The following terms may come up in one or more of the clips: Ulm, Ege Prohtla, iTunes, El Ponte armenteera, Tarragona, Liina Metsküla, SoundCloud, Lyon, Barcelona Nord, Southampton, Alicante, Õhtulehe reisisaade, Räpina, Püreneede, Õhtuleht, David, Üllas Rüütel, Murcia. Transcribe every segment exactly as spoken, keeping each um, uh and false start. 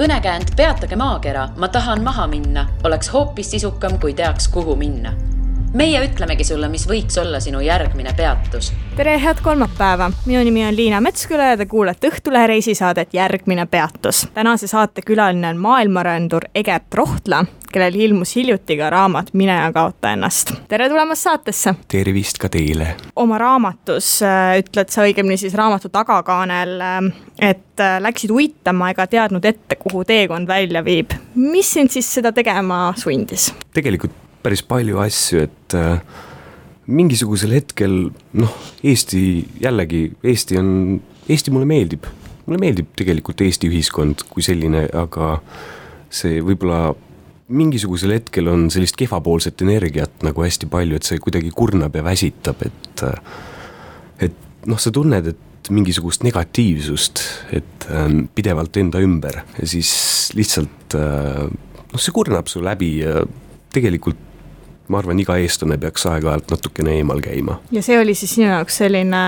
kõnekäänd "Peatage maakera, ma tahan maha minna" oleks hoopis sisukam, kui teaks, kuhu minna. Meie ütlemegi sulle, mis võiks olla sinu järgmine peatus. Tere, head kolmapäeva! Minu nimi on Liina Metsküla ja te kuulete Õhtulehe reisisaadet Järgmine peatus. Tänase saate külaline on maailmarändur Ege Prohtla, kellel ilmus hiljuti ka raamat Mine ja kaota ennast. Tere tulemast saatesse! Tervist ka teile! Oma raamatus ütled sa õigemini siis raamatu tagakaanel, et läksid uitama ega teadnud ette, kuhu teekond välja viib. Mis sind siis seda tegema sundis? Tegelikult päris palju asju, et äh, mingisugusel hetkel, noh, Eesti jällegi, Eesti on, Eesti mulle meeldib. Mulle meeldib tegelikult Eesti ühiskond kui selline, aga see võibolla mingisugusel hetkel on sellist kefapoolset energiat nagu hästi palju, et see kuidagi kurnab ja väsitab, et, et noh, sa tunned, et mingisugust negatiivsust, et äh, pidevalt enda ümber ja siis lihtsalt äh, noh, see kurnab su läbi ja tegelikult ma arvan, iga eestlane peaks aeg-ajalt natukene eemal käima. Ja see oli siis sinu jaoks selline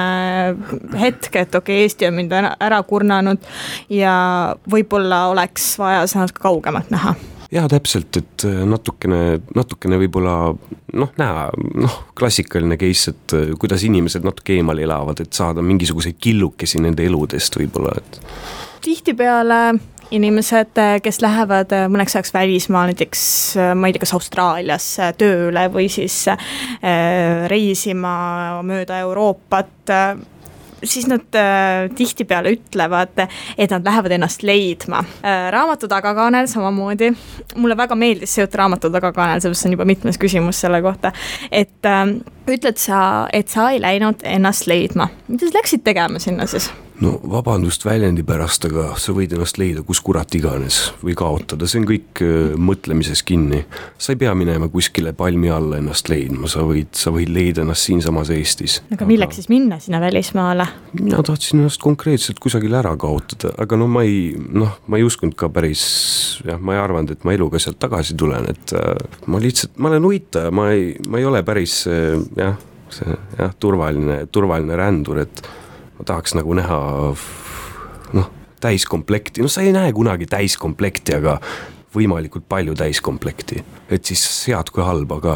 hetk, et okei, Eesti on mind ära kurnanud ja võib-olla oleks vaja saanud ka kaugemalt näha. Jah, täpselt, et natukene, natukene võib-olla, noh, näha, noh, klassikaline case, et kuidas inimesed natuke eemal elavad, et saada mingisuguseid killukesi nende eludest võib-olla. Et tihtipeale inimesed, kes lähevad mõneks ajaks välismaal, näiteks, ma ei tea, kas Austraalias tööle või siis reisima mööda Euroopat, siis nad tihtipeale ütlevad, et nad lähevad ennast leidma. Raamatu tagakaanel samamoodi, mulle väga meeldis see, et raamatu tagakaanel, sellest on juba mitmes küsimus selle kohta, et ütled sa, et sa ei läinud ennast leidma. Mida sa läksid tegema sinna siis? No vabandust väljendi pärast, aga sa võid ennast leida kus kurat iganes või kaotada, see on kõik mõtlemises kinni. Sa ei pea minema kuskile palmi alla ennast leidma, sa võid, sa võid leida ennast siinsamas Eestis. Aga milleks aga siis minna sinna välismaale? Mina tahtsin ennast konkreetselt kusagil ära kaotada, aga no ma ei, noh, ma ei uskunud ka päris, jah, ma ei arvanud, et ma eluga sealt tagasi tulen, et äh, ma lihtsalt, ma olen uita, ma ei, ma ei ole päris, äh, jah, see, jah, turvaline, turvaline rändur, et ma tahaks nagu näha no, täiskomplekti. No sa ei näe kunagi täiskomplekti, aga võimalikult palju täiskomplekti. Et siis head kui halba ka.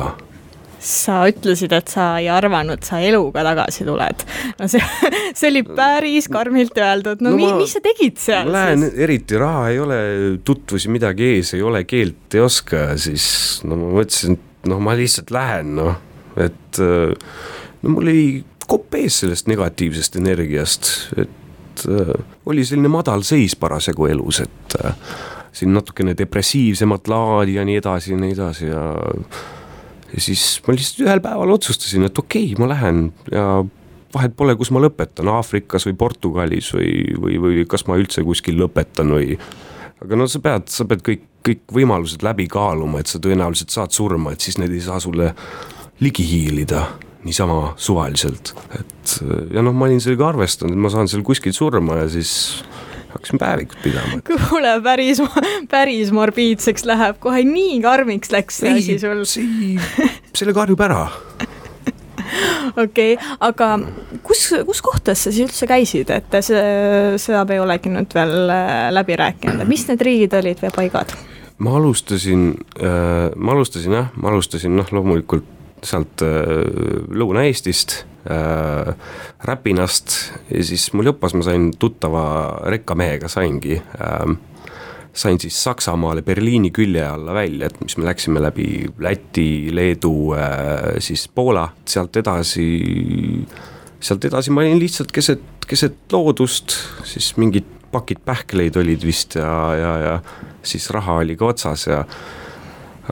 Sa ütlesid, et sa ei arvanud, sa eluga tagasi tuled. No see, see oli päris karmilt öeldud. No, no mi, ma, mis sa tegid seal? Ma lähen siis? Eriti raha, ei ole tutvusi midagi ees, ei ole keelt, ei oska. Siis no, ma mõtlesin, et no, ma lihtsalt lähen. No. Et no, mul ei kopees sellest negatiivsest energiast, et äh, oli selline madal seis parasegu elus, et äh, siin natukene depressiivsemat laadi ja nii edasi ja nii edasi ja, ja siis ma lihtsalt ühel päeval otsustasin, et okei, ma lähen ja vahet pole, kus ma lõpetan, Aafrikas või Portugalis või, või, või kas ma üldse kuskil lõpetan või aga no sa pead, sa pead kõik, kõik võimalused läbi kaaluma, et sa tõenäoliselt saad surma, et siis need ei saa sulle ligi hiilida niisama suvaliselt. Et, ja noh, ma olin sellega arvestanud, et ma saan seal kuskilt surma ja siis hakkasin päevikud pidama. Et kuule, päris, päris morbiidseks läheb, kohe nii karmiks läks see asi sul. See, selle karjub ära. Okei, okay, aga kus, kus kohtas sa siis üldse käisid, et seda ei olegi nüüd veel läbi rääkinud? Mis need riigid olid või paigad? Ma alustasin, äh, ma alustasin, jah, ma alustasin, noh, loomulikult sealt äh, Lõuna-Eestist, äh, Räpinast ja siis mul jõppas ma sain tuttava rekkamehega saingi, äh, sain siis Saksamaale Berliini külje alla välja, et mis me läksime läbi Läti, Leedu, äh, siis Poola, sealt edasi, sealt edasi ma olin lihtsalt keset, keset loodust, siis mingid pakid pähkleid olid vist ja, ja, ja siis raha oli ka otsas ja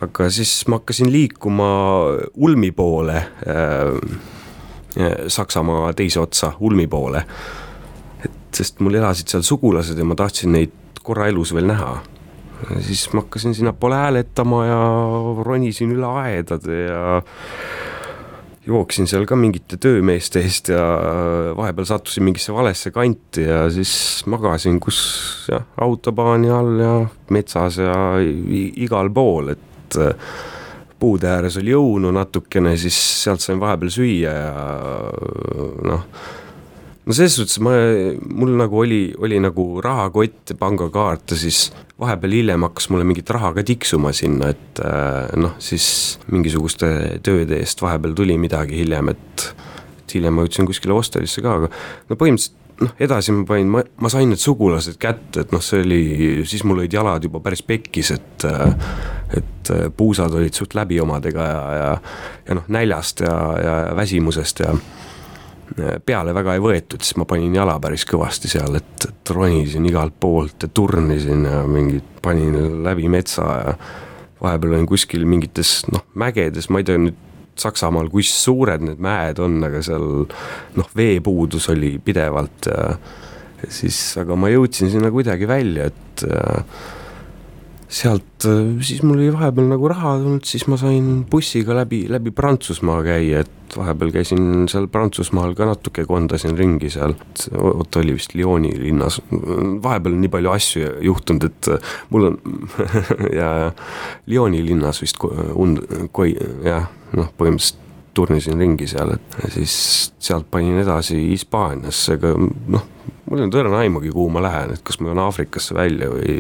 aga siis ma hakkasin liikuma Ulmi poole, äh, Saksamaa teise otsa Ulmi poole, et sest mul elasid seal sugulased ja ma tahtsin neid korra elus veel näha. Ja siis ma hakkasin sinna poole hääletama ja ronisin üle aedade ja jooksin seal ka mingite töömeeste eest ja vahepeal sattusin mingisse valesse kanti ja siis magasin, kus ja, autobaani all ja metsas ja igal pool, et puude ääres oli jõunu natukene, siis sealt sain vahepeal süüa ja noh, No selles suhtes, ma, mul nagu oli, oli nagu rahakott, pangakaart, siis vahepeal hiljem hakkas mulle mingit raha ka tiksuma sinna, et noh, siis mingisuguste tööde eest vahepeal tuli midagi hiljem, et, et hiljem ma ütlesin kuskile hostelisse ka, aga no põhimõtteliselt noh, edasi ma panin, ma, ma sain need sugulased kätte, et noh, see oli, siis mul olid jalad juba päris pekkis, et, et puusad olid suht läbi omadega ja, ja, ja noh, näljast ja, ja väsimusest ja peale väga ei võetud, siis ma panin jala päris kõvasti seal, et tronisin igalt poolt ja turnisin ja mingid panin läbi metsa ja vahepeal on kuskil mingites noh, mägedes, ma ei tea nüüd Saksamaal, kus suured need mäed on, aga seal noh, veepuudus oli pidevalt ja siis, aga ma jõudsin sinna kuidagi välja, et sealt siis mul oli vahepeal nagu raha tulnud, siis ma sain bussiga läbi, läbi Prantsusmaa käia, et vahepeal käisin seal Prantsusmaal ka natuke kondasin ringi seal, oot oli vist Lyoni linnas, vahepeal nii palju asju juhtunud, et mul on ja Lyoni linnas vist und, kui, ja, noh, põhimõtteliselt turnisin ringi seal, et siis sealt panin edasi Hispaaniasse, aga noh, mul on tõrna aimugi, kuhu ma lähen, et kas ma on Aafrikasse välja või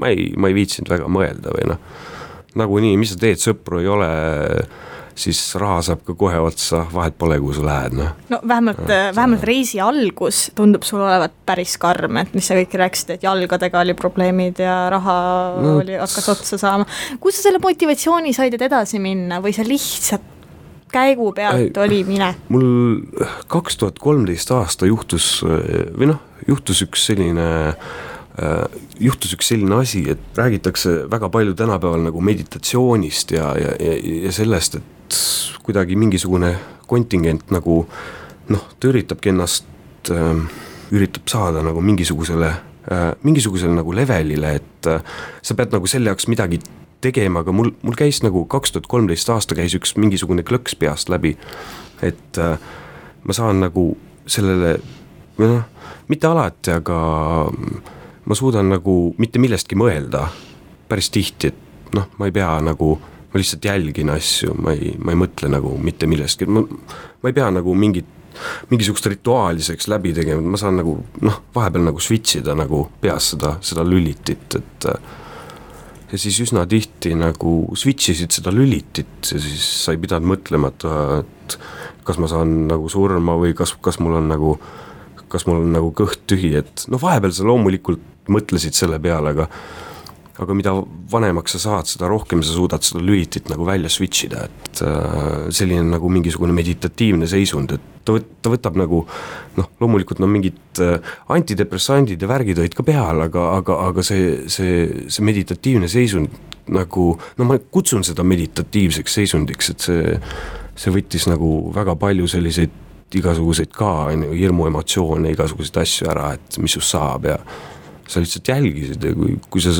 ma ei, ma ei viitsinud väga mõelda või noh, nagu nii, mis sa teed, sõpru ei ole, siis raha saab ka kohe otsa, vahet pole, kuhu sa lähed. No, no vähemalt, ja, vähemalt reisi algus tundub sul olevat päris karm, et mis sa kõik rääksid, et jalgadega oli probleemid ja raha no, oli, hakkas otsa saama. Kus sa selle motivatsiooni said, et edasi minna või sa lihtsalt käigu pealt Ai, oli mine? Mul kaks tuhat kolmteist aasta juhtus, või noh, juhtus üks selline juhtus üks selline asi, et räägitakse väga palju tänapäeval nagu meditatsioonist ja, ja, ja, ja sellest, et kuidagi mingisugune kontingent nagu noh, ta üritabki ennast üritab saada nagu mingisugusele mingisugusele nagu levelile, et sa pead nagu selle jaoks midagi tegema, aga mul, mul käis nagu kaks tuhat kolmteist aasta käis üks mingisugune klõks peast läbi, et äh, ma saan nagu sellele no, mitte alati, aga ma suudan nagu mitte millestki mõelda päris tihti, et noh, ma ei pea nagu, ma lihtsalt jälgin asju, ma ei, ma ei mõtle nagu mitte millestki, ma, ma ei pea nagu mingit mingisugust rituaaliseks läbi tegema, ma saan nagu, noh, vahepeal nagu switchida nagu peas seda, seda lülitit, et ja siis üsna tihti nagu switchisid seda lülitit ja siis sa ei pidanud mõtlema, et kas ma saan nagu surma või kas, kas mul on nagu kas mul on nagu kõht tühi, et no vahepeal sa loomulikult mõtlesid selle peale, aga, aga mida vanemaks sa saad, seda rohkem sa suudad seda lülitit nagu välja switchida, et selline nagu mingisugune meditatiivne seisund, et ta, võt, ta võtab nagu, noh, loomulikult no mingid antidepressandid ja värgid olid ka peal, aga, aga, aga see, see, see meditatiivne seisund nagu, no ma kutsun seda meditatiivseks seisundiks, et see, see võttis nagu väga palju selliseid igasuguseid ka, hirmu emotsioone, igasuguseid asju ära, et mis just saab ja sa lihtsalt jälgisid ja kui, kui sa,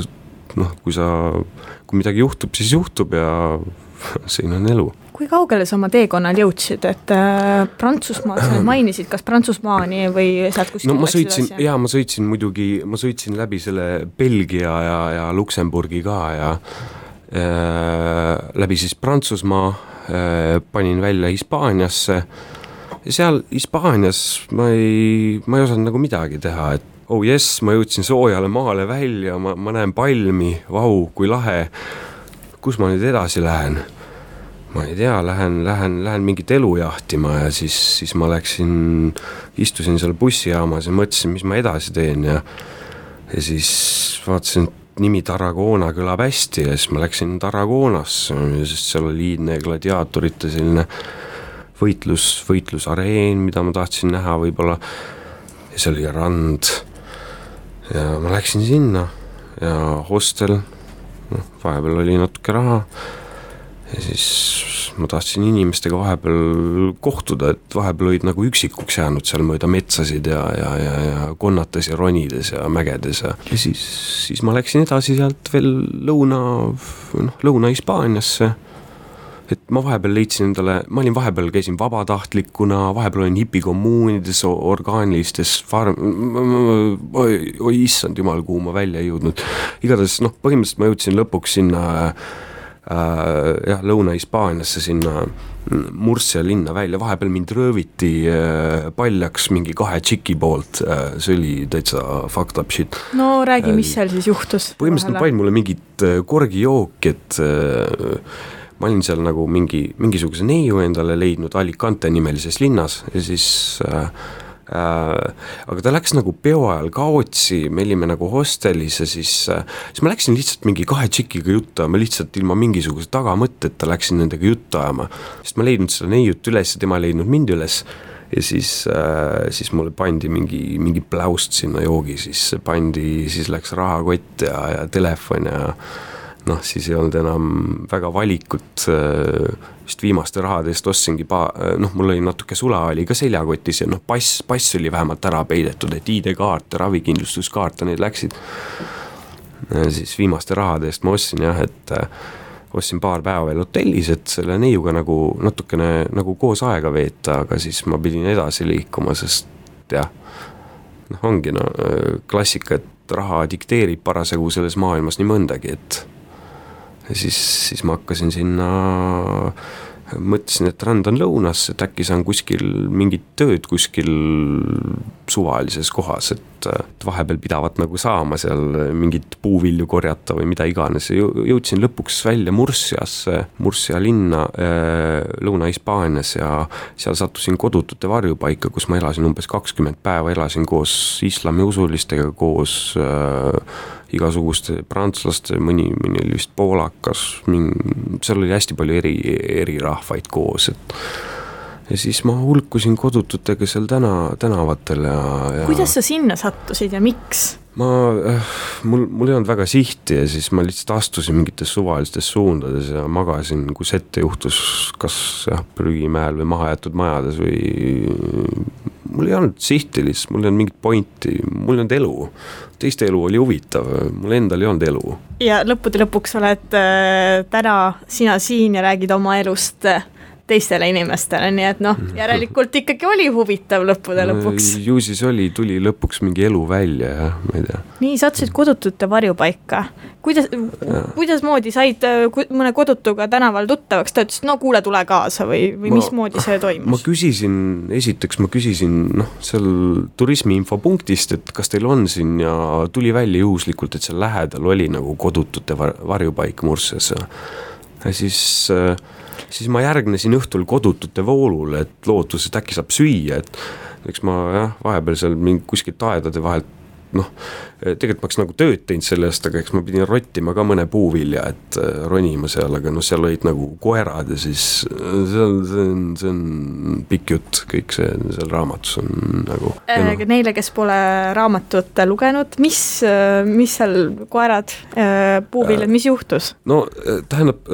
noh, kui sa kui midagi juhtub, siis juhtub ja siin on elu. Kui kaugele sa oma teekonnal jõudsid, et äh, Prantsusmaa sa mainisid, kas Prantsusmaani või saad kuskil? No ma sõitsin, ja ma sõitsin muidugi, ma sõitsin läbi selle Belgia ja, ja Luksemburgi ka ja äh, läbi siis Prantsusmaa äh, panin välja Hispaaniasse. Ja seal Hispaanias ma ei, ma ei osanud nagu midagi teha, et oh yes, ma jõudsin soojale maale välja, ma, ma näen palmi, vau, kui lahe, kus ma nüüd edasi lähen? Ma ei tea, lähen, lähen, lähen mingit elu jahtima ja siis, siis ma läksin, istusin seal bussijaamas ja mõtlesin, mis ma edasi teen ja, ja siis vaatasin, nimi Tarragona kõlab hästi ja siis ma läksin Tarragonasse ja siis seal oli liidne gladiaatorite selline võitlus, võitlusareen, mida ma tahtsin näha võibolla, ja see oli rand, ja ma läksin sinna, ja hostel, no, vahepeal oli natuke raha, ja siis ma tahtsin inimestega vahepeal kohtuda, et vahepeal olid nagu üksikuks jäänud seal mööda metsasid ja, ja, ja, ja konnates ja ronides ja mägedes ja, ja siis, siis ma läksin edasi sealt veel lõuna, noh, Lõuna-Hispaaniasse, et ma vahepeal leidsin endale, ma olin vahepeal käisin vabatahtlikuna, vahepeal olin hipikommuunides, orgaanilistes farm, oi, oi issand jumal, kuhu ma välja ei jõudnud. Igatahes, noh, põhimõtteliselt ma jõudsin lõpuks sinna jah, Lõuna-Hispaaniasse sinna Murcia linna välja. Vahepeal mind rööviti paljaks mingi kahe tšiki poolt. See oli täitsa fucked up shit. No räägi, mis seal siis juhtus? Põhimõtteliselt pain mulle mingit korgijook, et ma olin seal nagu mingi, mingisuguse neiu endale leidnud Alicante nimelises linnas ja siis... Äh, aga ta läks nagu peo ajal ka otsi, me olime nagu hostelis ja siis, siis ma läksin lihtsalt mingi kahe tšikiga jutta, ma lihtsalt ilma mingisuguse tagamõtteta läksin nendega jutta ajama, sest ma leidnud selle neiut üles ja tema leidnud mind üles ja siis, äh, siis mulle pandi mingi, mingi pläust sinna joogi, siis pandi, siis läks rahakott ja, ja telefon ja noh, siis ei olnud enam väga valikut, äh, vist viimaste rahadest ostsingi, pa- noh, mul oli natuke sula, oli ka seljakotis ja noh, pass, pass oli vähemalt ära peidetud, et I D-kaart, ravikindlustuskaart ja need läksid. Ja siis viimaste rahadest ma ostsin jah, et ostsin paar päeva veel hotellis, et selle neiuga nagu natukene nagu koos aega veeta, aga siis ma pidin edasi liikuma, sest jah, noh, ongi no, klassika, et raha dikteerib parasegu selles maailmas nii mõndagi, et ja siis, siis ma hakkasin sinna, mõtlesin, et rändan lõunas, et äkki saan kuskil mingit tööd kuskil suvalises kohas, et, et vahepeal pidavat nagu saama seal mingit puuvilju korjata või mida iganes. Jõudsin lõpuks välja Murciasse, Murcia linna Lõuna-Hispaanias ja seal sattusin kodutute varjupaika, kus ma elasin umbes kakskümmend päeva, elasin koos islamiusulistega, koos äh, igasuguste prantslaste, mõni, mõni oli vist poolakas, mind, seal oli hästi palju eri, eri rahvaid koos, et ja siis ma hulkusin kodututega seal täna, tänavatel ja, ja kuidas sa sinna sattusid ja miks? Ma, mul, mul ei olnud väga sihti ja siis ma lihtsalt astusin mingites suvalistes suundades ja magasin, kus ette juhtus kas jah, prügimäel või mahajätud majades või mul ei olnud sihti lihtsalt, mul ei olnud mingit pointi, mul ei olnud elu. Teiste elu oli huvitav, mul endal ei olnud elu. Ja lõppude lõpuks oled äh, täna sina siin ja räägid oma elust teistele inimestele, nii et noh, järelikult ikkagi oli huvitav lõppude lõpuks. Ju siis oli, tuli lõpuks mingi elu välja, jah, ma ei tea. Nii, sattusid kodutute varjupaika. Kuidas, kuidas moodi said mõne kodutuga tänaval tuttavaks? Ta ütles, no kuule, tule kaasa või, või ma, mis moodi see toimus? Ma küsisin, esiteks ma küsisin noh, seal turismiinfopunktist, et kas teil on siin ja tuli välja juhuslikult, et seal lähedal oli nagu kodutute var, varjupaik Murcias. Ja siis... siis ma järgnesin õhtul kodutute voolule, et lootus, et äkki saab süüa, et eks ma jah, vahepeal seal mingi kuskilt aedade vahelt, noh, tegelikult ma oleks nagu tööd teinud sellest, aga eks ma pidin rottima ka mõne puuvilja, et ronima seal, aga noh, seal olid nagu koerad ja siis see on, see on, see on pikk jutt, kõik see seal raamatus on nagu... Äh, no. Neile, kes pole raamatut lugenud, mis, mis seal koerad, puuviljad, mis juhtus? No tähendab,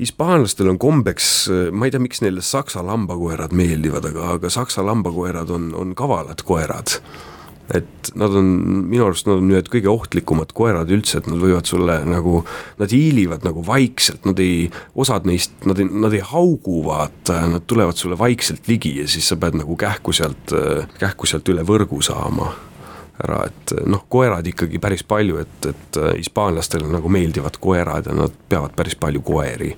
hispaanlastel on kombeks, ma ei tea, miks neile saksa lambakoerad meeldivad, aga, aga saksa lambakoerad on, on kavalad koerad. Et nad on, minu arust nad on nüüd kõige ohtlikumad koerad üldse, et nad võivad sulle nagu, nad hiilivad nagu vaikselt, nad ei, osad neist, nad ei, nad ei haugu vaata, nad tulevad sulle vaikselt ligi ja siis sa pead nagu kähku sealt, kähku sealt üle võrgu saama ära, et noh, koerad ikkagi päris palju, et, et hispaanlastele nagu meeldivad koerad ja nad peavad päris palju koeri.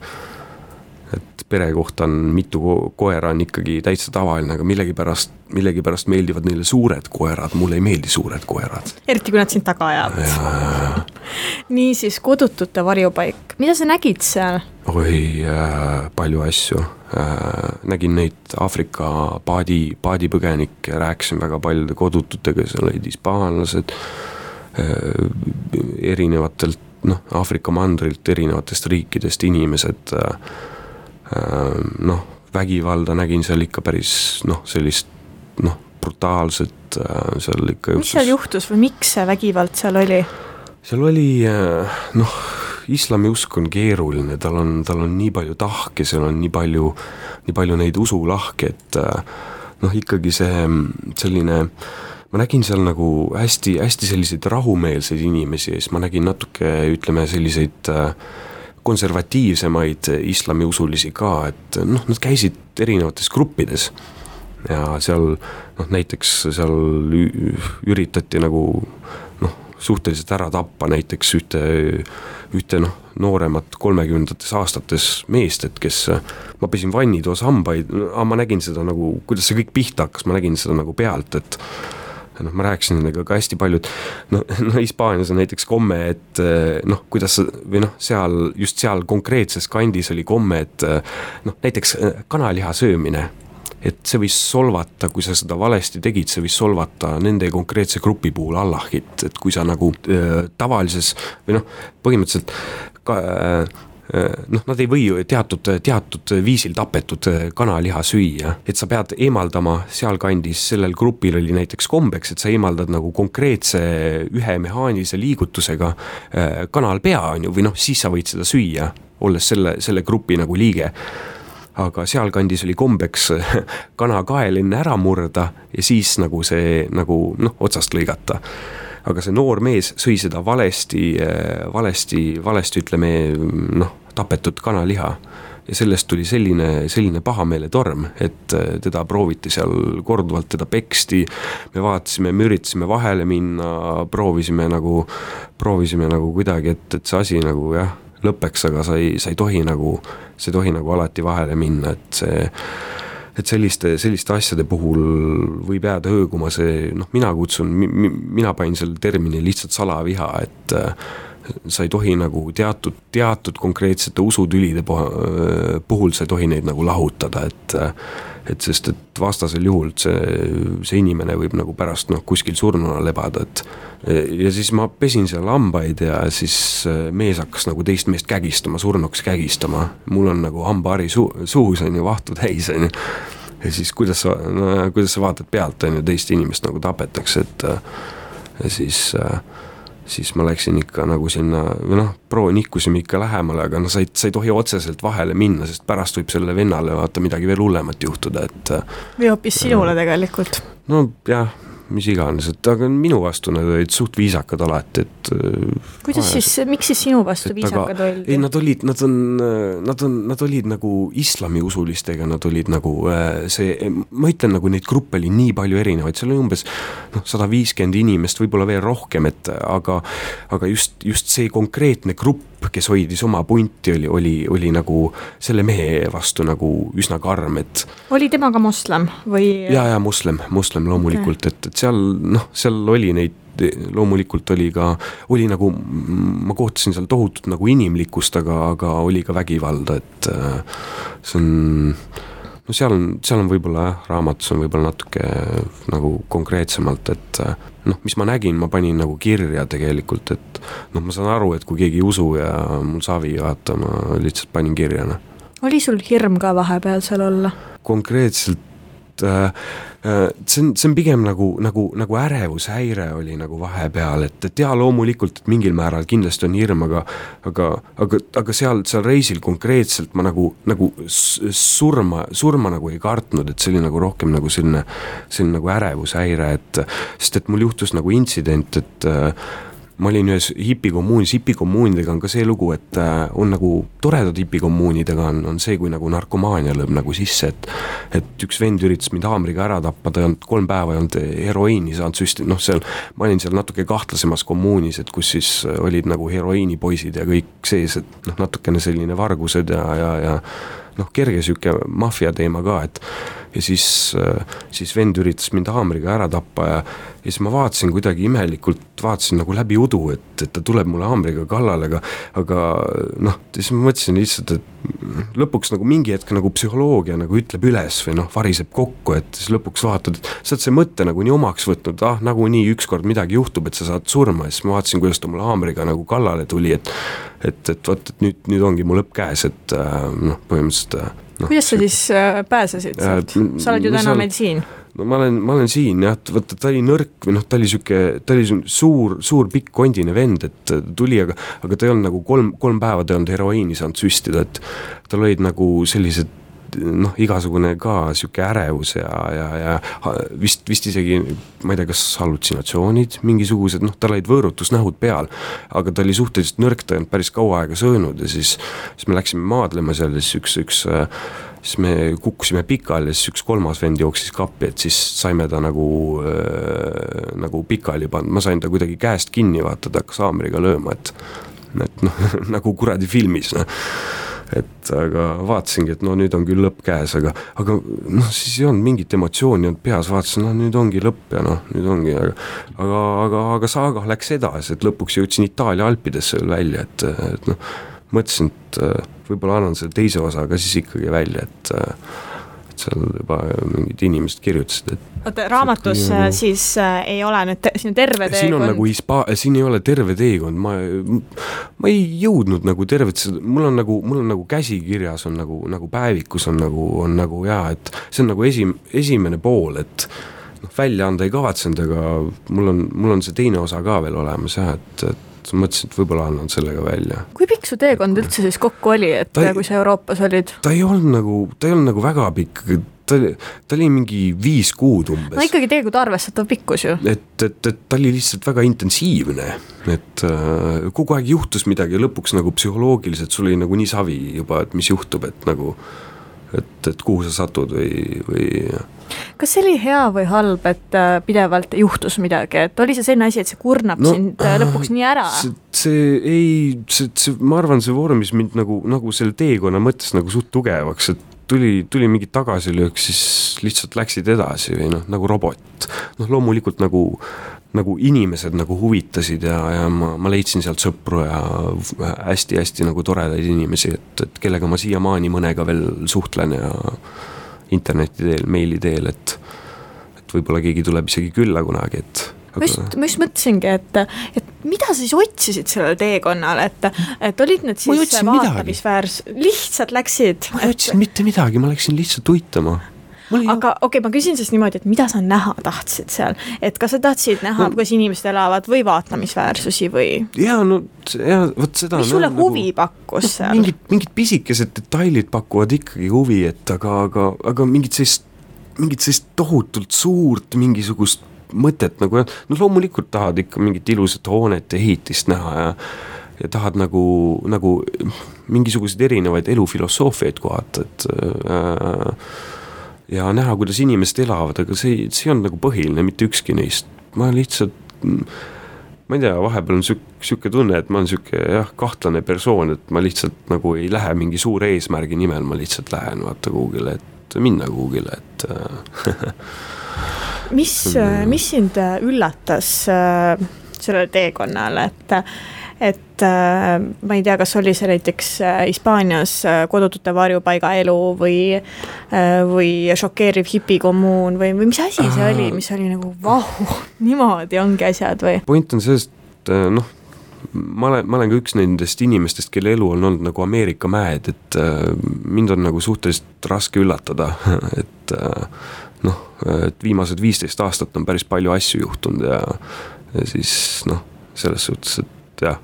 Et perekoht on mitu ko- koera on ikkagi täitsa tavaline, aga millegipärast, millegipärast meeldivad neile suured koerad, mulle ei meeldi suured koerad. Eriti kui nad siin taga ajavad. Nii siis kodutute varjupaik. Mida sa nägid seal? Oi, äh, palju asju. Äh, nägin neid Aafrika paadi, paadipõgenikke, rääksin väga paljude kodututega, seal olid hispaanlased, äh, erinevatelt, noh, Aafrika mandrilt erinevatest riikidest inimesed, äh, noh, vägivalda nägin seal ikka päris, noh, sellist noh, brutaalset seal ikka juhtus. Mis seal juhtus või miks see vägivald seal oli? Seal oli, noh, islami usk on keeruline, tal on, tal on nii palju tahke, seal on nii palju, nii palju neid usulahke, et noh, ikkagi see selline, ma nägin seal nagu hästi, hästi selliseid rahumeelseid inimesi ja siis ma nägin natuke, ütleme, selliseid konservatiivsemaid islamiusulisi ka, et noh, nad käisid erinevates gruppides ja seal noh, näiteks seal üritati nagu noh, suhteliselt ära tappa näiteks ühte, ühte no, nooremat kolmekümnendates aastates meest, et kes, ma pesin vannitoas hambaid, aga ma nägin seda nagu, kuidas see kõik pihta hakkas, ma nägin seda nagu pealt, et no, ma rääksin nendega ka hästi palju, et no, no Hispaanias on näiteks komme, et noh, kuidas või noh, seal, just seal konkreetses kandis oli komme, et noh, näiteks kanaliha söömine, et see võis solvata, kui sa seda valesti tegid, see võis solvata nende konkreetse gruppi puhul Allahit, et kui sa nagu äh, tavalises, või noh, põhimõtteliselt ka, äh, noh, nad ei või teatud, teatud viisil tapetud kanaliha süüa, et sa pead eemaldama seal kandis, sellel grupil oli näiteks kombeks, et sa eemaldad nagu konkreetse ühe mehaanilise liigutusega äh, kanal pea on ju, või noh, siis sa võid seda süüa, olles selle, selle gruppi nagu liige. Aga seal kandis oli kombeks kana kael enne ära murda ja siis nagu see nagu, noh, otsast lõigata. Aga see noor mees sõi seda valesti, valesti, valesti ütleme, noh, tapetud kanaliha. Ja sellest tuli selline, selline pahameeletorm, et teda prooviti seal korduvalt, teda peksti, me vaatasime, me üritasime vahele minna, proovisime nagu, proovisime nagu kuidagi, et, et see asi nagu, jah, lõppeks, aga sa ei, sa ei tohi nagu, sa ei tohi nagu alati vahele minna, et see, et selliste, selliste asjade puhul võib jääda hõõguma see, noh, mina kutsun, mi, mi, mina pain selle termini lihtsalt salaviha, et sa ei tohi nagu teatud, teatud konkreetsete usutülide puhul sa ei tohi neid nagu lahutada, et et sest, et vastasel juhul see, see inimene võib nagu pärast noh, kuskil surnuna lebada, et ja siis ma pesin seal hambaid ja siis mees hakkas nagu teist meest kägistama, surnuks kägistama. Mul on nagu hambaari su- suus on ju vahtu täis on ju. Ja siis kuidas sa, no, kuidas sa vaatad pealt on ju, teist inimest nagu tapetakse, et ja siis, siis ma läksin ikka nagu sinna, noh, proo nihkusime ikka lähemale, aga no, sa, ei, sa ei tohi otseselt vahele minna, sest pärast võib selle vennale vaata midagi veel hullemat juhtuda, et või hoopis sinule tegelikult. No jah, mis iganes, et aga minu vastu nad olid suht viisakad alati, et kuidas vajas, siis, miks siis sinu vastu viisakad aga, olid? Ei, nad olid, nad on, nad on, nad olid nagu islamiusulistega, nad olid nagu see, ma ütlen nagu neid gruppe oli nii palju erinevaid, seal oli umbes no, sada viiskümmend inimest, võib-olla veel rohkem, et aga, aga just, just see konkreetne grupp, kes hoidis oma punti, oli, oli, oli nagu selle mehe vastu nagu üsna karm, et oli temaga moslem või? Jaa, jaa, moslem, moslem loomulikult, okay. et, et seal, noh, seal oli neid, loomulikult oli ka, oli nagu, ma kohtasin seal tohutut nagu inimlikust, aga, aga oli ka vägivalda, et see on, no seal on, seal on võib-olla, raamatus on võib-olla natuke nagu konkreetsemalt, et noh, mis ma nägin, ma panin nagu kirja tegelikult, et noh, ma saan aru, et kui keegi ei usu ja mul savi vaata, ma lihtsalt panin kirjana. Oli sul hirm ka vahepeal seal olla? Konkreetselt äh, äh, see, on, see on pigem nagu, nagu, nagu ärevus, häire oli nagu vahepeal, et, et ja loomulikult, et mingil määral kindlasti on hirm, aga aga, aga, aga seal, seal reisil konkreetselt ma nagu, nagu surma, surma nagu ei kartnud, et see oli nagu rohkem nagu selline, selline nagu ärevus, häire, et sest et mul juhtus nagu intsident, et ma olin ühes hipikommuunis, hipikommuunidega on ka see lugu, et on nagu toredad hipikommuunidega on, on see, kui nagu narkomaania lõb nagu sisse, et, et üks vend üritas mind haamriga ära tappada, kolm päeva ei olnud heroiini saanud süsti, noh seal, ma olin seal natuke kahtlasemas kommuunis, et kus siis olid nagu heroiinipoisid ja kõik sees, et noh, natukene selline vargused ja, ja, ja noh, kerge siuke mafia teema ka, et ja siis, siis vend üritas mind haamriga ära tappa ja, ja siis ma vaatsin kuidagi imelikult, vaatsin nagu läbi udu, et, et ta tuleb mulle haamriga kallale, aga, aga noh, siis ma mõtlesin lihtsalt, et lõpuks nagu mingi hetk nagu psühholoogia nagu ütleb üles või noh, variseb kokku, et siis lõpuks vaatad, et sa oled see mõte nagu nii omaks võtnud, ah, nagu nii ükskord midagi juhtub, et sa saad surma, ja siis ma vaatsin, kuidas ta mulle haamriga nagu kallale tuli, et et, et vaat, et nüüd, nüüd ongi mu lõpp käes, et noh, põhimõtteliselt no, kuidas sa siis pääsesid? Ja, sa oled ju täna seal, meil siin. No ma olen, ma olen siin, jah, võtta, ta oli nõrk, või noh, ta oli süke, ta oli suur, suur pikk kondine vend, et tuli, aga, aga ta ei olnud nagu kolm, kolm päeva ta ei olnud heroiini saanud süstida, et tal olid nagu sellised noh, igasugune ka siuke ärevus ja, ja, ja vist, vist isegi, ma ei tea, kas hallutsinatsioonid mingisugused, noh, tal olid võõrutusnähud peal, aga ta oli suhteliselt nõrk, ta on päris kaua aega söönud ja siis, siis me läksime maadlema seal, siis üks, üks, siis me kukkusime pikali ja siis üks kolmas vend jooksis kappi, et siis saime ta nagu, äh, nagu pikali panna, ma sain ta kuidagi käest kinni vaata, ta hakkas haamriga lööma, et, et noh, nagu kuradi filmis, noh. Et aga vaatasingi, et no nüüd on küll lõpp käes, aga, aga noh, siis ei olnud mingit emotsiooni olnud peas, vaatasin, no nüüd ongi lõpp ja noh, nüüd ongi, aga, aga, aga, aga saaga läks edasi, et lõpuks jõudsin Itaalia Alpidesse välja, et, et noh, mõtlesin, et võib-olla annan selle teise osa, aga siis ikkagi välja, et seal juba mingid inimesed kirjutasid. Oota, raamatus et, nagu... siis äh, ei ole nüüd, te- siin on terve teekond. Siin on nagu hispa, siin ei ole terve teekond, ma, ma ei jõudnud nagu tervet, mul on nagu, mul on nagu käsikirjas on nagu, nagu päevikus on nagu, on nagu jaa, et see on nagu esim, esimene pool, et no, välja anda ei kavatsenud, aga mul on, mul on see teine osa ka veel olemas, jah, et, et mõtlesin, et võib-olla annan sellega välja. Kui pikk su teekond üldse siis kokku oli, et ta, kui sa Euroopas olid? Ta ei olnud nagu, ta ei olnud nagu väga pikk, ta, ta oli mingi viis kuud umbes. No ikkagi teekond arvestatav pikkus ju. Et, et, et ta oli lihtsalt väga intensiivne, et äh, kogu aeg juhtus midagi lõpuks nagu psühholoogiliselt, sul oli nagu nii savi juba, et mis juhtub, et nagu et, et kuhu sa satud või, või... Kas see oli hea või halb, et pidevalt juhtus midagi? Et oli see selline asi, et see kurnab no, sind lõpuks nii ära? See, see ei, see, see, ma arvan, see vormis mind nagu, nagu selle teekonna mõttes nagu suht tugevaks, et tuli, tuli mingi tagasilöök, siis lihtsalt läksid edasi või noh, nagu robot. Noh, loomulikult nagu nagu inimesed nagu huvitasid ja, ja ma, ma leidsin sealt sõpru ja hästi-hästi nagu toredaid inimesi, et, et kellega ma siiamaani mõnega veel suhtlen ja interneti teel, meili teel, et, et võib-olla keegi tuleb isegi külla kunagi, et aga... Ma just mõtlesingi, et, et mida sa siis otsisid sellel teekonnal, et, et olid need siis vaatamisväärs, lihtsalt läksid? Ma ei otsin et... mitte midagi, ma läksin lihtsalt uitama. Aga okei, okay, ma küsin siis niimoodi, et mida sa näha tahtsid seal? Et kas sa tahtsid näha, no, kas inimesed elavad või vaatamisväärsusi või? Jaa, no jaa, võt seda... Mis sulle no, huvi nagu, pakkus no, seal? Mingid, mingid pisikesed detailid pakuvad ikkagi huvi, et aga, aga, aga mingid sellist, mingid sellist tohutult suurt mingisugust mõtet nagu, no loomulikult tahad ikka mingit ilusat hoonet ja ehitist näha ja ja tahad nagu, nagu mingisugused erinevaid elufilosoofiaid kohata, et äh, ja näha, kuidas inimesed elavad, aga see, see on nagu põhiline, mitte ükski neist. Ma lihtsalt, ma ei tea, vahepeal on siuke, siuke tunne, et ma olen siuke jah, kahtlane persoon, et ma lihtsalt nagu ei lähe mingi suure eesmärgi nimel, ma lihtsalt lähen vaata kuugile, et minna kuugile, et mis, mis sind üllatas sellel teekonnal, et et äh, ma ei tea, kas oli see näiteks Hispaanias kodutute varjupaiga elu või, äh, või šokeeriv hipikommuun või, või mis asi see oli, mis oli nagu vahu, niimoodi ongi asjad või? Point on sellest, noh, ma olen, ma olen ka üks nendest inimestest, kelle elu on olnud nagu Ameerika mäed, et äh, mind on nagu suhteliselt raske üllatada, et äh, noh, et viimased viisteist aastat on päris palju asju juhtunud ja, ja siis noh, selles suhtes, et ja.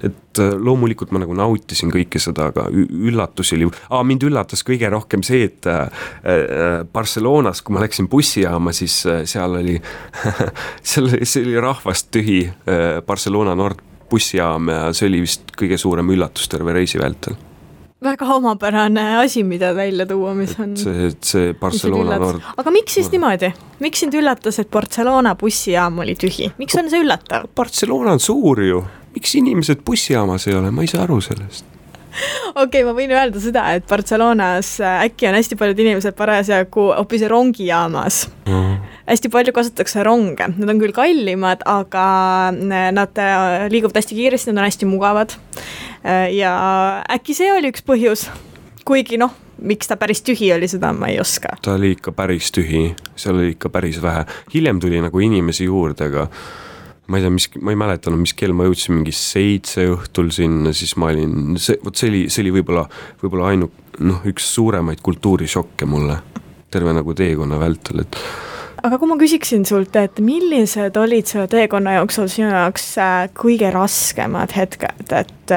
Et loomulikult ma nagu nautisin kõike seda, aga ü- üllatus oli, ah, mind üllatas kõige rohkem see, et äh, Barcelonas, kui ma läksin bussijaama, siis äh, seal oli seal oli, see oli rahvast tühi äh, Barcelona Nord bussijaam ja see oli vist kõige suurem üllatus terve reisi vältel. Väga omapärane asi, mida välja tuua, mis on... Et see, et see Barcelona Nord... Aga miks siis niimoodi? Miks sind üllatas, et Barcelona bussijaam oli tühi? Miks on see üllatav? Barcelona on suur ju. Miks inimesed bussijaamas ei ole? Ma ei saa aru sellest. Okei, okay, ma võin öelda seda, et Barcelonas äkki on hästi paljud inimesed parasjagu hoopis rongijaamas. Mm-hmm. Hästi palju kasutatakse ronge. Nad on küll kallimad, aga nad liiguvad hästi kiiresti, nad on hästi mugavad. Ja äkki see oli üks põhjus, kuigi noh, miks ta päris tühi oli, seda ma ei oska. Ta oli ikka päris tühi, seal oli ikka päris vähe. Hiljem tuli nagu inimesi juurde, aga ma ei tea, mis, ma ei mäletanud, mis kell ma jõudsin mingi seitse õhtul sinna, siis ma olin, see, see oli, see oli võib-olla, võib-olla ainult, noh, üks suuremaid kultuurishokke mulle terve nagu teekonna vältel, et aga kui ma küsiksin sult, et millised olid selle teekonna jooksul sinu jaoks kõige raskemad hetked, et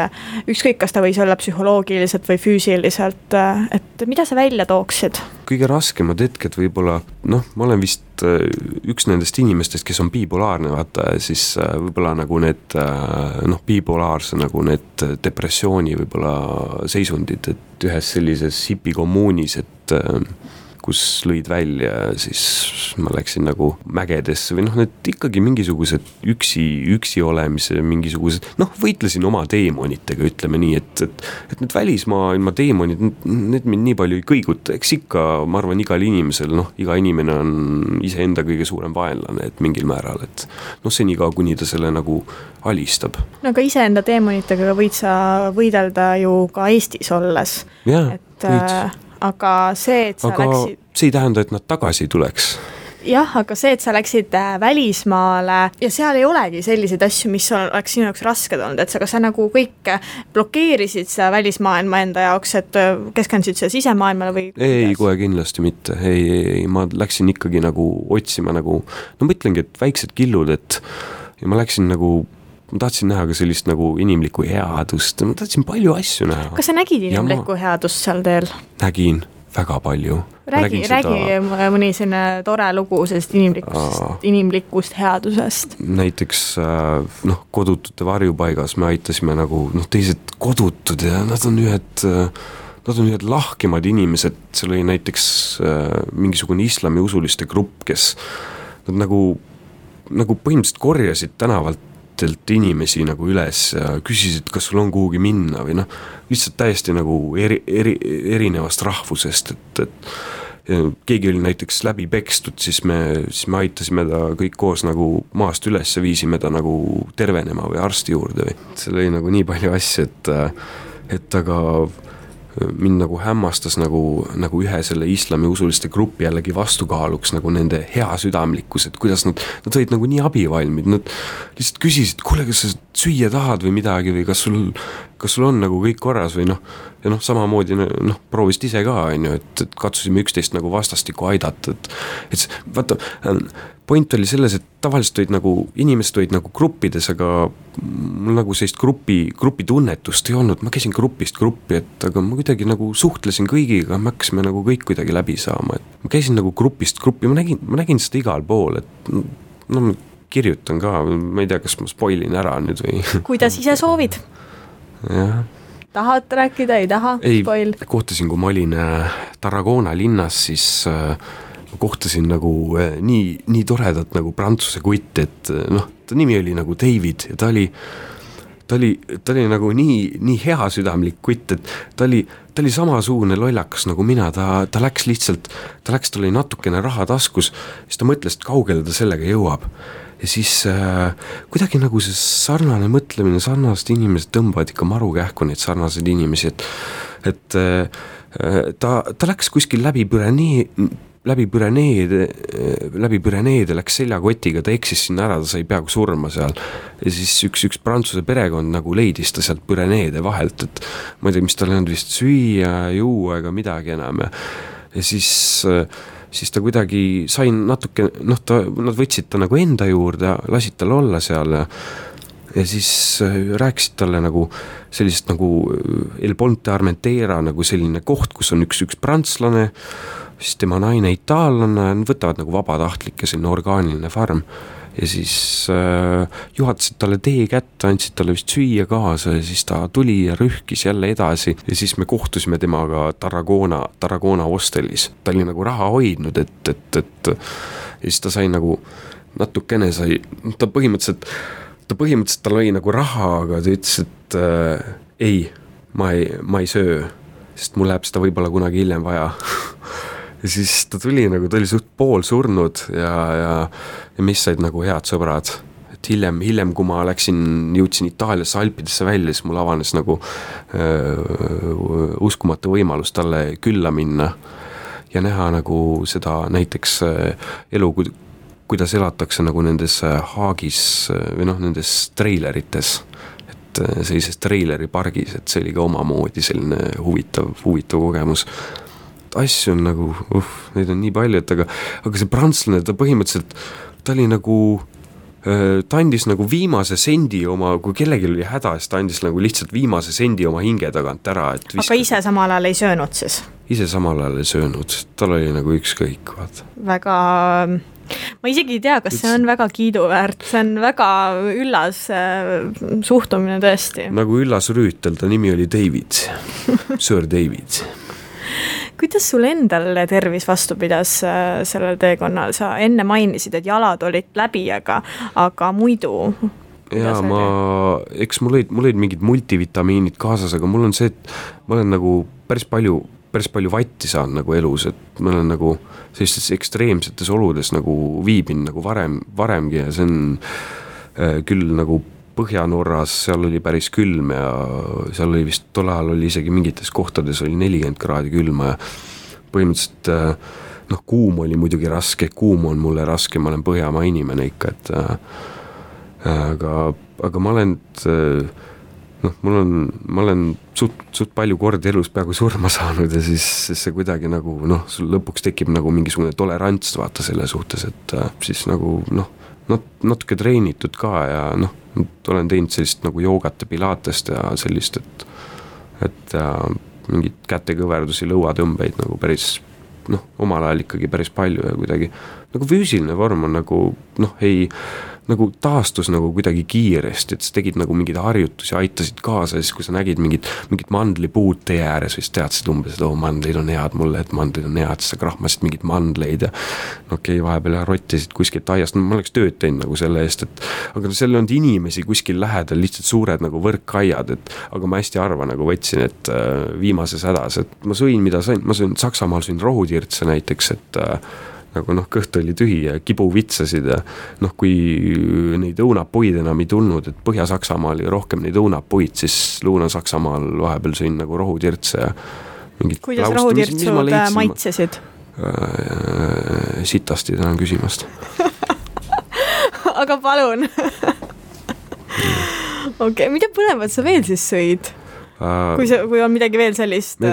ükskõik, kas ta võis olla psühholoogiliselt või füüsiliselt, et mida sa välja tooksid? Kõige raskemad hetked võib-olla, noh, ma olen vist üks nendest inimestest, kes on bipolaarne, vaata, siis võib-olla nagu need, noh, bipolaarse nagu need depressiooni võib-olla seisundid, et ühes sellises hipikommuunis, et kus lõid välja, siis ma läksin nagu mägedesse või noh, need ikkagi mingisugused üksi, üksi olemise, mingisugused, noh, võitlesin oma teemonitega, ütleme nii, et, et, et need välismaailma teemonid, need mind nii palju ei kõiguta, eks ikka, ma arvan, igal inimesel, noh, iga inimene on iseenda kõige suurem vaenlane, et mingil määral, et noh, see nii ka, kuni ta selle nagu alistab. No ka iseenda teemonitega võid sa võidelda ju ka Eestis olles. Jah, võid. Aga see, et sa aga läksid... see ei tähenda, et nad tagasi tuleks. Jah, aga see, et sa läksid välismaale ja seal ei olegi selliseid asju, mis oleks sinu jaoks rasked olnud, et sa kas sa nagu kõik blokeerisid seda välismaailma enda jaoks, et keskendusid seda sisemaailmale või... Ei, ei, kohe kindlasti mitte. Ei, ei, ei, ma läksin ikkagi nagu otsima nagu, no ma ütlengi, et väiksed killud, et ja ma läksin nagu ma tahtsin näha ka sellist nagu inimlikku headust, ma tahtsin palju asju näha. Kas sa nägid inimlikku ma... headust seal teel? Nägin väga palju. Räägi, räägi seda... mõni selline tore lugu sellest inimlikust, inimlikust headusest. Näiteks noh, kodutute varjupaigas me aitasime nagu noh, teised kodutud ja nad on ühed... Nad on ühed lahkemad inimesed, seal oli näiteks mingisugune islamiusuliste grupp, kes nad nagu, nagu põhimõtteliselt korjasid tänavalt inimesi nagu üles ja küsisid, kas sul on kuhugi minna või noh, lihtsalt täiesti nagu eri, eri, erinevast rahvusest, et, et keegi oli näiteks läbi pekstud, siis me, siis me aitasime ta kõik koos nagu maast üles ja viisime ta nagu tervenema või arsti juurde või. See oli nagu nii palju asja, et, et aga mind nagu hämmastas nagu, nagu ühe selle islamiusuliste gruppi jällegi vastukaaluks nagu nende hea südamlikkus, et kuidas nad, nad võid nagu nii abivalmid, nad lihtsalt küsisid, kuule, kas sa süüa tahad või midagi või kas sul, kas sul on nagu kõik korras või noh, ja noh, samamoodi noh, proovisid ise ka, nii, et, et katsusime üksteist nagu vastastiku aidata, et, et vaata, point oli selles, et tavaliselt olid nagu, inimesed olid nagu gruppides, aga mul nagu sellist grupi, grupi tunnetust ei olnud, ma käisin grupist gruppi, et aga ma kuidagi nagu suhtlesin kõigiga, me hakkasime nagu kõik kuidagi läbi saama, et ma käisin nagu grupist gruppi, ma nägin, ma nägin seda igal pool, et no ma kirjutan ka, ma ei tea, kas ma spoilin ära nüüd või... Kuidas ise soovid? Jah. Tahad rääkida, ei taha? Ei, spoil. Kohtasin, kui ma olin Tarragona linnas, siis... Äh, kohtasin nagu eh, nii, nii toredat nagu prantsuse kutt, et noh, ta nimi oli nagu David ja ta oli, ta oli, ta oli nagu nii, nii hea südamlik kutt, et ta oli, ta oli samasugune lollakas nagu mina, ta, ta läks lihtsalt, ta läks, tal oli natukene raha taskus, siis ta mõtles, et kaugele ta sellega jõuab. Ja siis äh, kuidagi nagu see sarnane mõtlemine, sarnased inimesed tõmbavad ikka marukähku neid sarnased inimesi, et, et äh, ta, ta läks kuskil läbi Pürenee, läbi Püreneede, läbi Püreneede läks seljakotiga, ta eksis sinna ära, ta sai peaaegu surma seal. Ja siis üks, üks prantsuse perekond nagu leidis ta sealt Püreneede vahelt, et ma ei tea, mis tal ei olnud vist süüa, juua ega midagi enam. Ja, ja siis, siis ta kuidagi sai natuke, noh, ta, nad võtsid ta nagu enda juurde, lasid tal olla seal ja ja siis rääksid talle nagu sellisest nagu El Ponte armenteera nagu selline koht, kus on üks, üks prantslane, siis tema naine itaallane, võtavad nagu vabatahtlike selline orgaaniline farm ja siis äh, juhatasid talle tee kätte, andsid talle vist süüa kaasa ja siis ta tuli ja rühkis jälle edasi ja siis me kohtusime temaga Tarragona, Tarragona hostelis. Ta oli nagu raha hoidnud, et, et, et ja siis ta sai nagu natukene sai, ta põhimõtteliselt Ta põhimõtteliselt tal oli nagu raha, aga ta ütles, et äh, ei, ma ei, ma ei söö, sest mul läheb seda võib-olla kunagi hiljem vaja. Ja siis ta tuli nagu, ta oli suht pool surnud ja, ja, ja mis said nagu head sõbrad. Et hiljem, hiljem, kui ma läksin, jõudsin Itaaliasse Alpidesse välja, siis mul avanes nagu äh, uskumatu võimalus talle külla minna ja näha nagu seda näiteks äh, elu, kuidas elatakse nagu nendes haagis või noh, nendes treilerites, et sellises treileripargis, et see oli ka omamoodi selline huvitav, huvitav kogemus. et asju on nagu, uh, neid on nii palju, et aga, aga see prantslane, ta põhimõtteliselt, ta oli nagu, ta andis nagu viimase sendi oma, kui kellegil oli häda, siis ta andis nagu lihtsalt viimase sendi oma hinge tagant ära. Et viska... Aga ise samal ajal ei söönud siis? Ise samal ajal ei söönud, tal oli nagu ükskõik, vaat. Väga, ma isegi ei tea, kas Üts... see on väga kiiduväärt, see on väga üllas suhtumine tõesti. Nagu Üllas Rüütel, ta nimi oli David, Sir David. Kuidas sul endal tervis vastu pidas sellel teekonnal? Sa enne mainisid, et jalad olid läbi, aga, aga muidu... Jaa, ma... Eks mul olid, mul olid mingid multivitamiinid kaasas, aga mul on see, et ma olen nagu päris palju, päris palju vatti saan nagu elus, et ma olen nagu sellistes ekstreemsetes oludes nagu viibin nagu varem, varemgi ja see on äh, küll nagu Põhja-Norras, seal oli päris külm ja seal oli vist, tol ajal oli isegi mingites kohtades oli nelikümmend kraadi külma ja põhimõtteliselt, noh, kuum oli muidugi raske, kuum on mulle raske, ma olen põhjamaa inimene ikka, et aga, aga ma olen, noh, mul on, ma olen suht, suht palju kordi elus peaaegu surma saanud ja siis see kuidagi nagu, noh, sul lõpuks tekib nagu mingisugune tolerants vaata selle suhtes, et siis nagu, noh, Nat, natuke treenitud ka ja noh, olen teinud sellist nagu joogate pilatest ja sellist, et, et ja, mingid kätekõverdusi, lõuatõmbeid nagu päris, noh, omal ajal ikkagi päris palju ja kuidagi nagu füüsiline vorm on nagu, noh, ei nagu taastus nagu kuidagi kiiresti, et sa tegid nagu mingid harjutusi, aitasid kaasa ja siis kui sa nägid mingid, mingid mandlipuud teie ääres, siis teadsid umbes, et oo, mandleid on head mulle, et mandleid on head, siis sa krahmasid mingid mandleid ja okei, okay, vahepeal rottisid kuskilt aiast, no ma oleks tööd teinud nagu selle eest, et aga selle on inimesi kuskil lähedal, lihtsalt suured nagu võrkaiad, et aga ma hästi arva nagu võtsin, et äh, viimases hädas, et ma sõin, mida sain, ma sõin Saksamaal sõin rohutirtse näiteks, et äh, nagu noh, kõht oli tühi ja kibu vitsasid ja noh, kui neid õunapuid enam ei tulnud, et Põhja-Saksamaal ja rohkem neid õunapuid, siis Lõuna-Saksamaal vahepeal sõin nagu rohutirtse ja mingid kuidas plaust, rohutirtsud mis, mis ma maitsesid? Äh, sitasti tänan küsimast. Aga palun! Okei, okay, mida põnevad sa veel siis sõid? Kui, see, kui on midagi veel sellist me,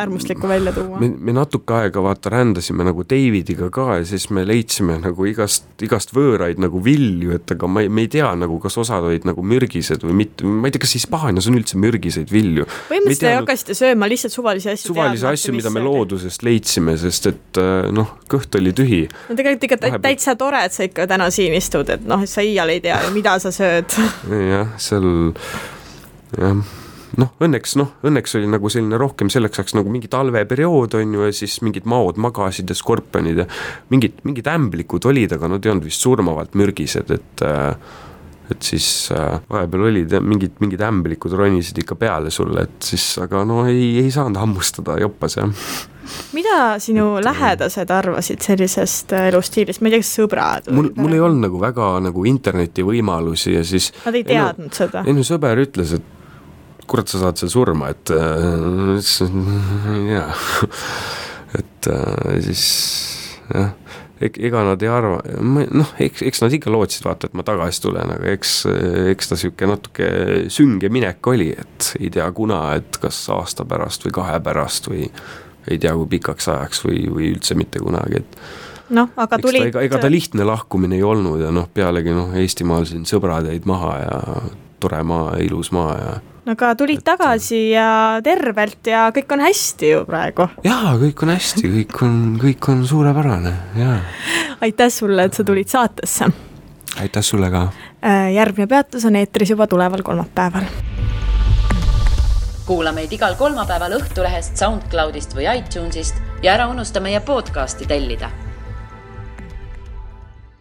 äärmuslikku välja tuua. Me, me natuke aega vaata rändasime nagu Davidiga ka ja siis me leidsime nagu igast, igast võõraid nagu vilju, et aga ma ei, me ei tea nagu, kas osad olid nagu mürgised või mitte, ma ei tea, kas Hispaanias on üldse mürgiseid vilju. Põhimõtteliselt ei hakkasite sööma lihtsalt suvalisi asju. Suvalisi asju, mida me loodusest leidsime, sest et noh, kõht oli tühi. No tegelikult ikka vahepeal... täitsa tore, et sa ikka täna siin istud, et noh, sa iial ei tea, mida sa sööd. Jah, seal... Jah. Noh, õnneks, noh, õnneks oli nagu selline rohkem selleks saaks nagu mingi talveperiood on ju ja siis mingid maod magasid ja skorpionid ja mingid, mingid ämblikud olid, aga nad ei olnud vist surmavalt mürgised, et, et siis vahepeal olid mingid, mingid ämblikud ronisid ikka peale sulle, et siis aga no ei, ei saanud hammustada joppas, jah. Mida sinu et, lähedased arvasid sellisest elustiilist? Ma ei tea, kas sõbrad? Mul, mul ei olnud nagu väga nagu interneti võimalusi ja siis... Nad ei teadnud enu, seda. Enu sõber ütles, et kurat sa saad seal surma, et äh, ja, et äh, siis jah, ega nad ei arva, noh, eks, eks nad ikka lootsid vaata, et ma tagasi tulen, aga eks, eks ta siuke natuke sünge minek oli, et ei tea kuna, et kas aasta pärast või kahe pärast või ei tea kui pikaks ajaks või, või üldse mitte kunagi, et no, aga tulid... ta, ega, ega ta lihtne lahkumine ei olnud ja noh, pealegi noh, Eestimaal siin sõbrad jäid maha ja tore maa, ilus maa ja aga tulid tagasi ja tervelt ja kõik on hästi ju praegu. Jaa, kõik on hästi, kõik on, kõik on suurepärane. Jaa. Aitäh sulle, et sa tulid saatesse. Aitäh sulle ka. Järgmine peatus on eetris juba tuleval kolmapäeval. Kuula meid igal kolmapäeval Õhtulehest, SoundCloudist või iTunesist ja ära unusta meie podcasti tellida.